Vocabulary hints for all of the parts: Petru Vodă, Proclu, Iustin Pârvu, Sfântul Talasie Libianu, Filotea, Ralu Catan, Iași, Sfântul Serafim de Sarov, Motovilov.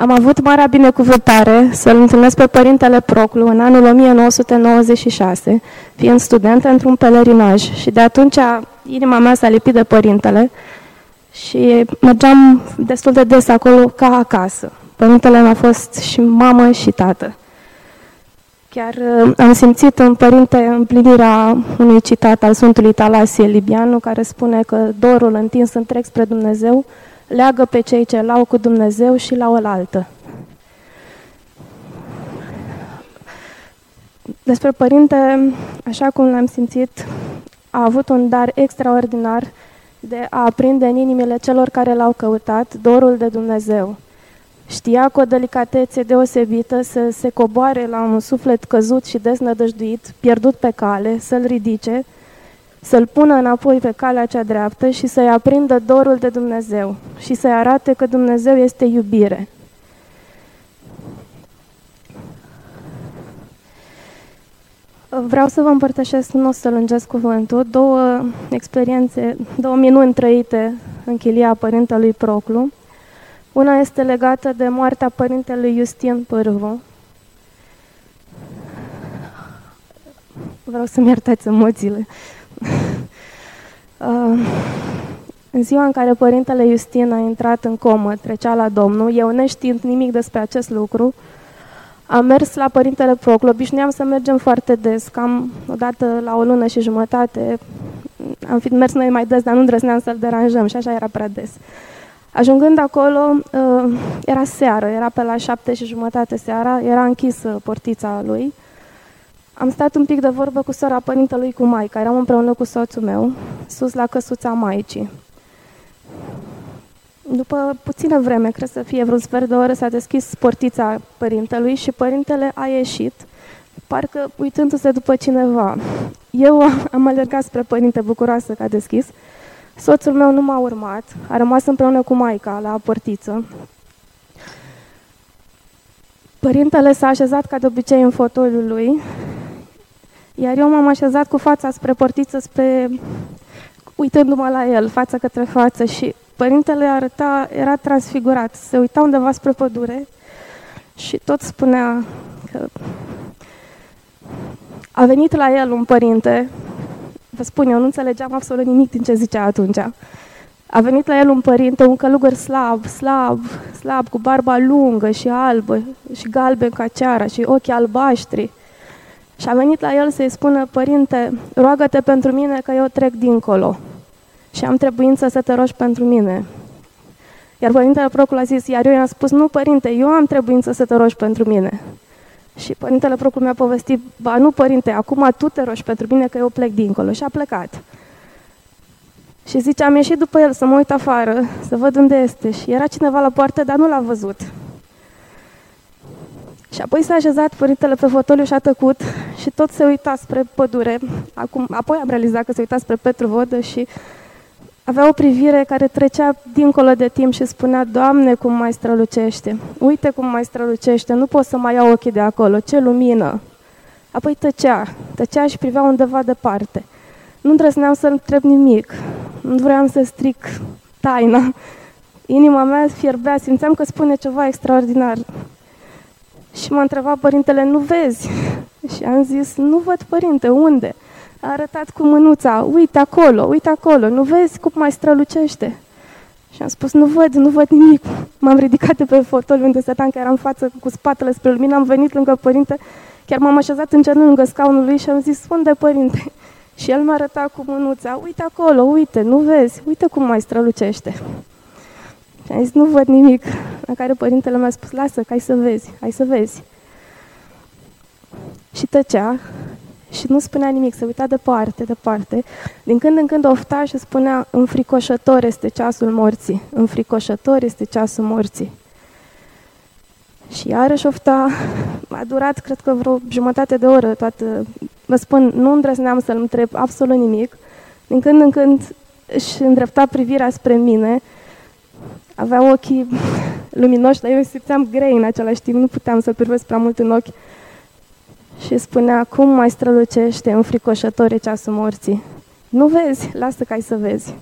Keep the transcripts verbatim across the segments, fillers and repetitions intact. Am avut marea binecuvântare să-l întâlnesc pe Părintele Proclu în anul o mie nouă sute nouăzeci și șase, fiind student într-un pelerinaj. Și de atunci inima mea s-a lipit de Părintele și mergeam destul de des acolo ca acasă. Părintele mi-a fost și mamă și tată. Chiar am simțit în Părinte împlinirea unui citat al Sfântului Talasie Libianu, care spune că dorul întins întreg spre Dumnezeu leagă pe cei ce l-au cu Dumnezeu și la oaltă. Despre Părinte, așa cum l-am simțit, a avut un dar extraordinar de a aprinde în inimile celor care l-au căutat dorul de Dumnezeu. Știa cu o delicatețe deosebită să se coboare la un suflet căzut și deznădăjduit, pierdut pe cale, să-l ridice, să-l pună înapoi pe calea cea dreaptă și să-i aprindă dorul de Dumnezeu și să-i arate că Dumnezeu este iubire. Vreau să vă împărtășesc, nu o să lungesc cuvântul, două experiențe, două minuni trăite în chilia Părintelui Proclu. Una este legată de moartea Părintelui Iustin Pârvu. Vreau să-mi iertați emoțiile. În ziua în care Părintele Iustin a intrat în comă, trecea la Domnul, eu neștiind nimic despre acest lucru, am mers la Părintele Proclu. Obișnuiam să mergem foarte des, cam odată la o lună și jumătate. Am fi mers noi mai des, dar nu îndrăzneam să-l deranjăm și așa era prea des. Ajungând acolo, era seară, era pe la șapte și jumătate seara, era închisă portița lui. Am stat un pic de vorbă cu sora Părintelui, cu maica, eram împreună cu soțul meu, sus la căsuța maicii. După puțină vreme, cred să fie vreun sfert de oră, s-a deschis portița Părintelui și Părintele a ieșit, parcă uitându-se după cineva. Eu am alergat spre Părinte, bucuroasă că a deschis. Soțul meu nu m-a urmat, a rămas împreună cu maica la portiță. Părintele s-a așezat ca de obicei în fotoliul lui, iar eu m-am așezat cu fața spre portiță, spre... uitându-mă la el, față către față, și Părintele arăta, era transfigurat, se uita undeva spre pădure și tot spunea că a venit la el un părinte. Vă spun, eu nu înțelegeam absolut nimic din ce zicea atunci. A venit la el un părinte, un călugăr slab, slab, slab, cu barba lungă și albă și galben ca ceara și ochii albaștri. Și a venit la el să-i spună: Părinte, roagă-te pentru mine că eu trec dincolo și am trebuință să te rogi pentru mine. Iar Părintele Proclu a zis, iar eu i-am spus: nu, Părinte, eu am trebuință să te rogi pentru mine. Și Părintele Proclu mi-a povestit: ba nu, Părinte, acum tu te rogi pentru mine că eu plec dincolo. Și a plecat. Și zice, am ieșit după el să mă uit afară, să văd unde este. Și era cineva la poartă, dar nu l-a văzut. Și apoi s-a așezat Părintele pe fotoliu și a tăcut și tot se uita spre pădure. Acum, apoi am realizat că se uita spre Petru Vodă și avea o privire care trecea dincolo de timp și spunea: Doamne, cum mai strălucește! Uite cum mai strălucește! Nu pot să mai iau ochii de acolo! Ce lumină! Apoi tăcea, tăcea și privea undeva departe. Nu îndrăzneam să-l întreb nimic, nu vreau să stric taina. Inima mea fierbea, simțeam că spune ceva extraordinar. Și m-a întrebat Părintele: nu vezi? Și am zis: nu văd, Părinte, unde? A arătat cu mânuța: uite acolo, uite acolo, nu vezi cum mai strălucește? Și am spus: nu văd, nu văd nimic. M-am ridicat de pe fotoliu unde stăteam, că eram față cu spatele spre lumină, am venit lângă Părinte, chiar m-am așezat în genunchi lângă scaunul lui și am zis: unde, Părinte? Și el m-a arătat cu mânuța: uite acolo, uite, nu vezi, uite cum mai strălucește. Și am zis: nu văd nimic. La care Părintele mi-a spus: lasă, că hai să vezi, hai să vezi. Și tăcea și nu spunea nimic, se uita departe, departe. Din când în când ofta și spunea: înfricoșător este ceasul morții, înfricoșător este ceasul morții. Și iarăși ofta, a durat, cred că vreo jumătate de oră toată. Vă spun, nu îndrăzneam să-l întreb absolut nimic. Din când în când își îndrepta privirea spre mine, avea ochii luminoși, dar eu simțeam grei în același timp, nu puteam să-l privesc prea mult în ochi. Și spunea: cum mai strălucește, înfricoșător e ceasul morții. Nu vezi? Lasă că ai să vezi.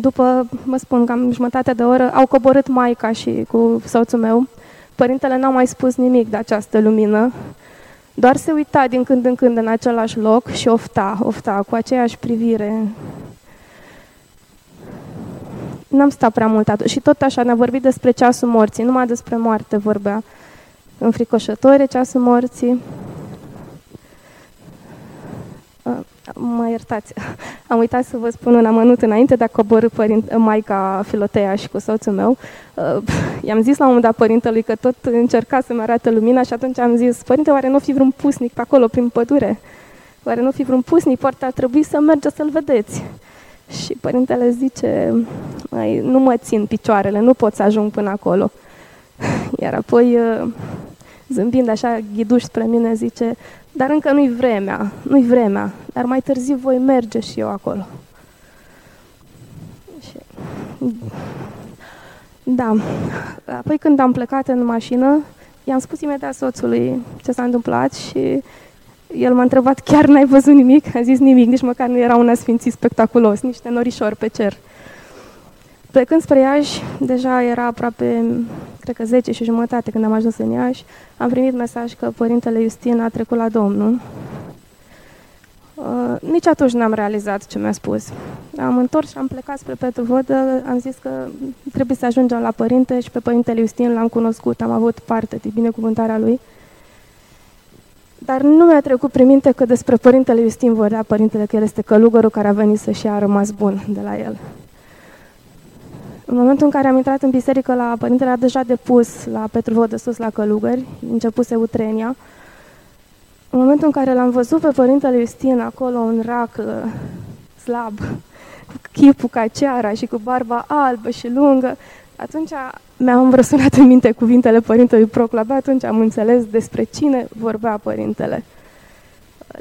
după, mă spun, cam jumătate de oră, au coborât maica și cu soțul meu. Părintele n-a mai spus nimic de această lumină, doar se uita din când în când în același loc și ofta, ofta, cu aceeași privire. N-am stat prea mult atunci. Și tot așa, ne-a vorbit despre ceasul morții, numai despre moarte vorbea. Înfricoșătoare ceasul morții. Mă iertați, am uitat să vă spun un amănunt înainte de a coborî părinte, maica Filotea și cu soțul meu. I-am zis la un moment dat părintelui că tot încerca să-mi arate lumina și atunci am zis: părinte, oare n-o fi vreun pusnic pe acolo, prin pădure? Oare n-o fi vreun pusnic? Poate ar trebui să mergeți să-l vedeți. Și părintele zice: mai, nu mă țin picioarele, nu pot să ajung până acolo. Iar apoi, zâmbind așa ghiduș spre mine, zice: dar încă nu-i vremea, nu-i vremea, dar mai târziu voi merge și eu acolo. Și... da. Apoi când am plecat în mașină, i-am spus imediat soțului ce s-a întâmplat și el m-a întrebat: chiar n-ai văzut nimic? Am zis: nimic, nici măcar nu era un asfințit spectaculos, niște norișori pe cer. Plecând spre Iași, deja era aproape, cred că zece și jumătate când am ajuns în Iași, am primit mesaj că Părintele Iustin a trecut la Domnul. Uh, nici atunci n-am realizat ce mi-a spus. Am întors și am plecat spre Petru Vodă, am zis că trebuie să ajungem la Părinte și pe Părintele Iustin l-am cunoscut, am avut parte de binecuvântarea lui. Dar nu mi-a trecut prin minte că despre Părintele Iustin vorbea Părintele, că el este călugărul care a venit să-și ia rămas bun de la el. În momentul în care am intrat în biserică, la Părintele a deja depus la Petru Vodă sus la călugări, începuse utrenia. În momentul în care l-am văzut pe Părintele Iustin acolo, un rac slab, cu chipul ca ceara și cu barba albă și lungă, atunci mi-am răsunat în minte cuvintele Părintelui Proclu. Abia atunci am înțeles despre cine vorbea Părintele.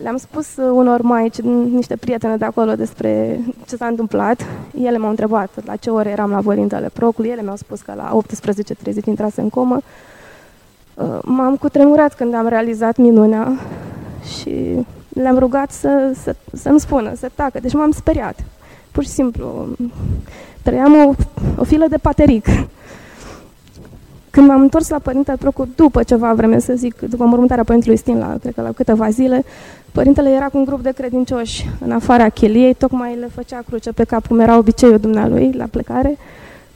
Le-am spus unor maici, niște prietene de acolo, despre ce s-a întâmplat. Ele m-au întrebat la ce ore eram la Părintele Proclu. Ele mi-au spus că la optsprezece treizeci intrase în comă. M-am cutremurat când am realizat minunea și le-am rugat să, să, să-mi spună, să tacă. Deci m-am speriat. Pur și simplu, trăiam o, o filă de pateric. Când m-am întors la Părintele Proclu, după ceva vreme, să zic, după mormântarea Părintelui Iustin, la, cred că la câteva zile, Părintele era cu un grup de credincioși în afara chiliei, tocmai le făcea cruce pe cap, cum era obiceiul dumnealui la plecare.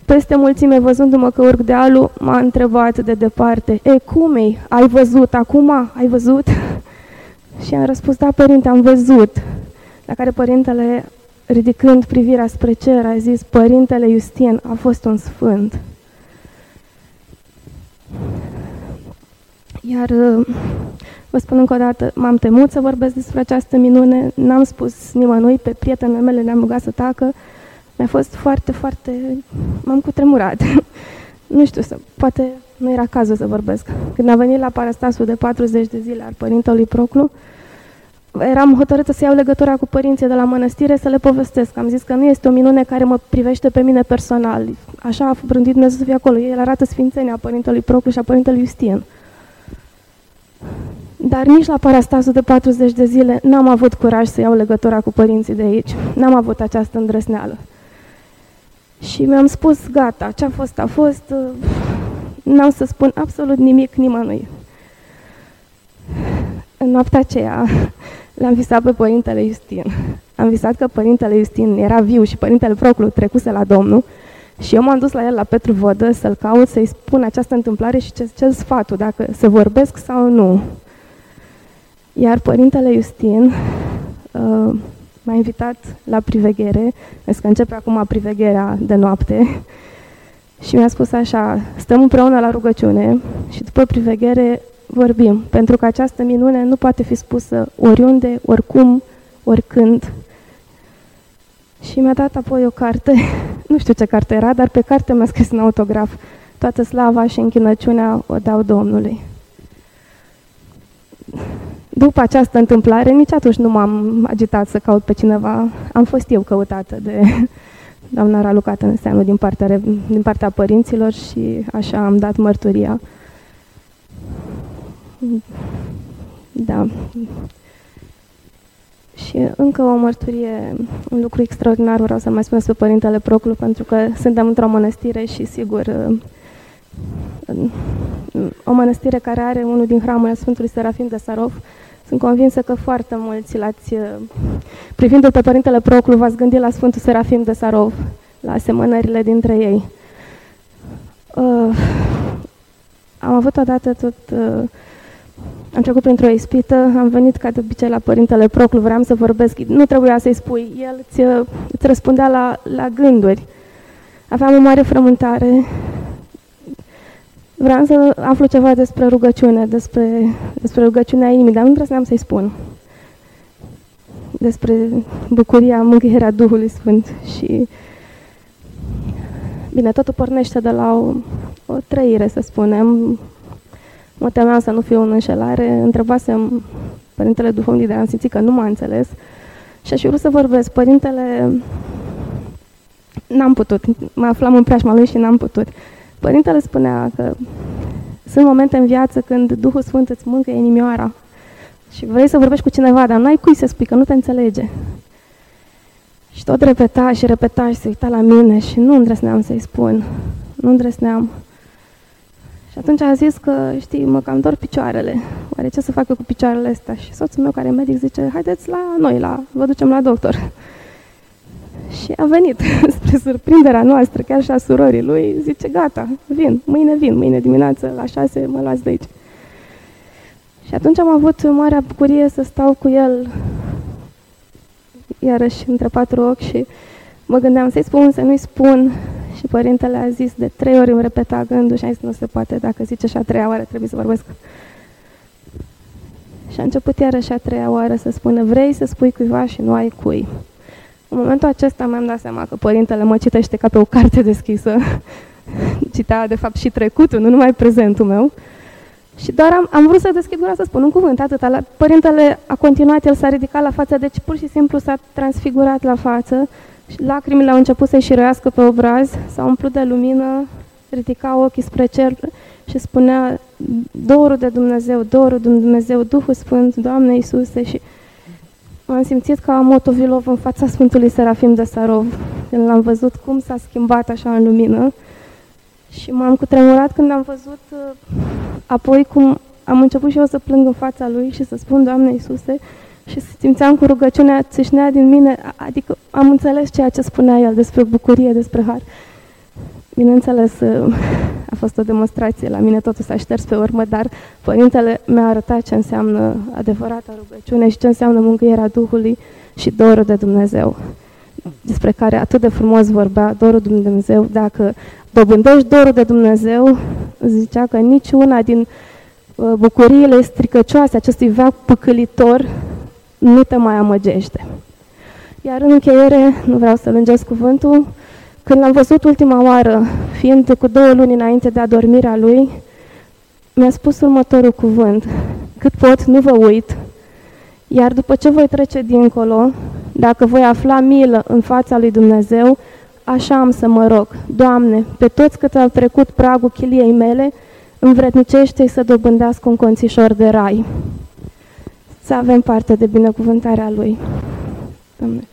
Peste mulțime, văzându-mă că urc dealul, m-a întrebat de departe: e, cum-i? Ai văzut acum? Ai văzut? Și am răspuns: da, Părinte, am văzut. La care Părintele, ridicând privirea spre cer, a zis: Părintele Iustin a fost un sfânt. Iar vă spun încă o dată, m-am temut să vorbesc despre această minune, n-am spus nimănui, pe prietenele mele le-am rugat să tacă. Mi-a fost foarte, foarte... m-am cutremurat. Nu știu, să... poate nu era cazul să vorbesc. Când am venit la parastasul de patruzeci de zile al Părintelui Proclu, eram hotărâtă să iau legătura cu părinții de la mănăstire să le povestesc. Am zis că nu este o minune care mă privește pe mine personal. Așa a rânduit Dumnezeu să fie acolo. El arată sfințenia Părintelui Proclu și a Părintelui Iustin. Dar nici la parastasul de patruzeci de zile n-am avut curaj să iau legătura cu părinții de aici. N-am avut această îndrăsneală. Și mi-am spus: gata, ce-a fost, a fost. N-am să spun absolut nimic nimănui. În noaptea aceea l-am visat pe Părintele Iustin. Am visat că Părintele Iustin era viu și Părintele Proclu trecuse la Domnul. Și eu m-am dus la el, la Petru Vodă, să-l caut, să-i spun această întâmplare și ce cel sfatul, dacă să vorbesc sau nu. Iar Părintele Iustin uh, m-a invitat la priveghere, că începe acum privegherea de noapte, și mi-a spus așa: stăm împreună la rugăciune și după priveghere vorbim, pentru că această minune nu poate fi spusă oriunde, oricum, oricând. Și mi-a dat apoi o carte, nu știu ce carte era, dar pe carte mi-a scris un autograf: toată slava și închinăciunea o dau Domnului. După această întâmplare, nici atunci nu m-am agitat să caut pe cineva. Am fost eu căutată de doamna Ralu Catan din partea, din partea părinților și așa am dat mărturia. Da. Și încă o mărturie, un lucru extraordinar, vreau să mai spun pe Părintele Proclu, pentru că suntem într-o mănăstire și, sigur, o mănăstire care are unul din hramurile Sfântului Serafim de Sarov. Sunt convinsă că foarte mulți l-ați, privindu-l pe Părintele Proclu, v-ați gândit la Sfântul Serafim de Sarov, la asemănările dintre ei. Uh, am avut odată tot... Uh, Am trecut printr-o ispită, am venit ca de obicei la Părintele Proclu, vreau să vorbesc, nu trebuia să-i spui, el ți, îți răspundea la, la gânduri. Aveam o mare frământare, vreau să aflu ceva despre rugăciune, despre, despre rugăciunea inimii, dar nu îndrăzneam să-i spun. Despre bucuria, mângâierea Duhului Sfânt și... Bine, totul pornește de la o, o trăire, să spunem. Mă temeam să nu fiu în înșelare, întrebasem Părintele Duhovnic, dar am simțit că nu m-a înțeles și aș vrut să vorbesc. Părintele, n-am putut, mă aflam în preajma lui și n-am putut. Părintele spunea că sunt momente în viață când Duhul Sfânt îți mângâie inimioara și vrei să vorbești cu cineva, dar n-ai cui să spui, că nu te înțelege. Și tot repeta și repeta și se uita la mine și nu îndrăsneam să-i spun, nu îndrăsneam. Și atunci a zis că, știi, mă cam dor picioarele. Oare ce să fac eu cu picioarele astea? Și soțul meu, care e medic, zice, haideți la noi, la, vă ducem la doctor. Și a venit, spre surprinderea noastră, chiar și a surorii lui, zice, gata, vin, mâine vin, mâine dimineață, la șase, mă luați de aici. Și atunci am avut marea bucurie să stau cu el, iarăși, între patru ochi și mă gândeam să-i spun, să nu-i spun... Și Părintele a zis, de trei ori îmi repeta gândul și a zis, nu se poate, dacă zice și a treia oară trebuie să vorbesc. Și a început iarăși a treia oară să spună, vrei să spui cuiva și nu ai cui. În momentul acesta mi-am dat seama că Părintele mă citește ca pe o carte deschisă. Citea, de fapt, și trecutul, nu numai prezentul meu. Și doar am, am vrut să deschid gura să spun un cuvânt, atâta. Părintele a continuat, el s-a ridicat la față, deci pur și simplu s-a transfigurat la față. Lacrimile au început să-i șiroiască pe obraz, s-au umplut de lumină, ridica ochii spre cer și spunea dorul de Dumnezeu, dorul de Dumnezeu, Duhul Sfânt, Doamne Iisuse, și m-am simțit ca Motovilov în fața Sfântului Serafim de Sarov. Când l-am văzut cum s-a schimbat așa în lumină și m-am cutremurat când am văzut apoi cum am început și eu să plâng în fața lui și să spun Doamne Iisuse, și simțeam cu rugăciunea țâșnea din mine, adică am înțeles ceea ce spunea el despre bucurie, despre har. Bineînțeles, a fost o demonstrație, la mine totul s-a șters pe urmă, dar Părintele mi-a arătat ce înseamnă adevărata rugăciune și ce înseamnă mângâierea Duhului și dorul de Dumnezeu, despre care atât de frumos vorbea, dorul de Dumnezeu. Dacă dobândești dorul de Dumnezeu, zicea că niciuna din bucuriile stricăcioase acestui veac păcălitor nu te mai amăgește. Iar în încheiere, nu vreau să lungesc cuvântul, când l-am văzut ultima oară, fiind cu două luni înainte de adormirea lui, mi-a spus următorul cuvânt, cât pot, nu vă uit, iar după ce voi trece dincolo, dacă voi afla milă în fața lui Dumnezeu, așa am să mă rog, Doamne, pe toți cât au trecut pragul chiliei mele, învrednicește-i să dobândească un conțișor de rai. Să avem parte de binecuvântarea Lui. Amen.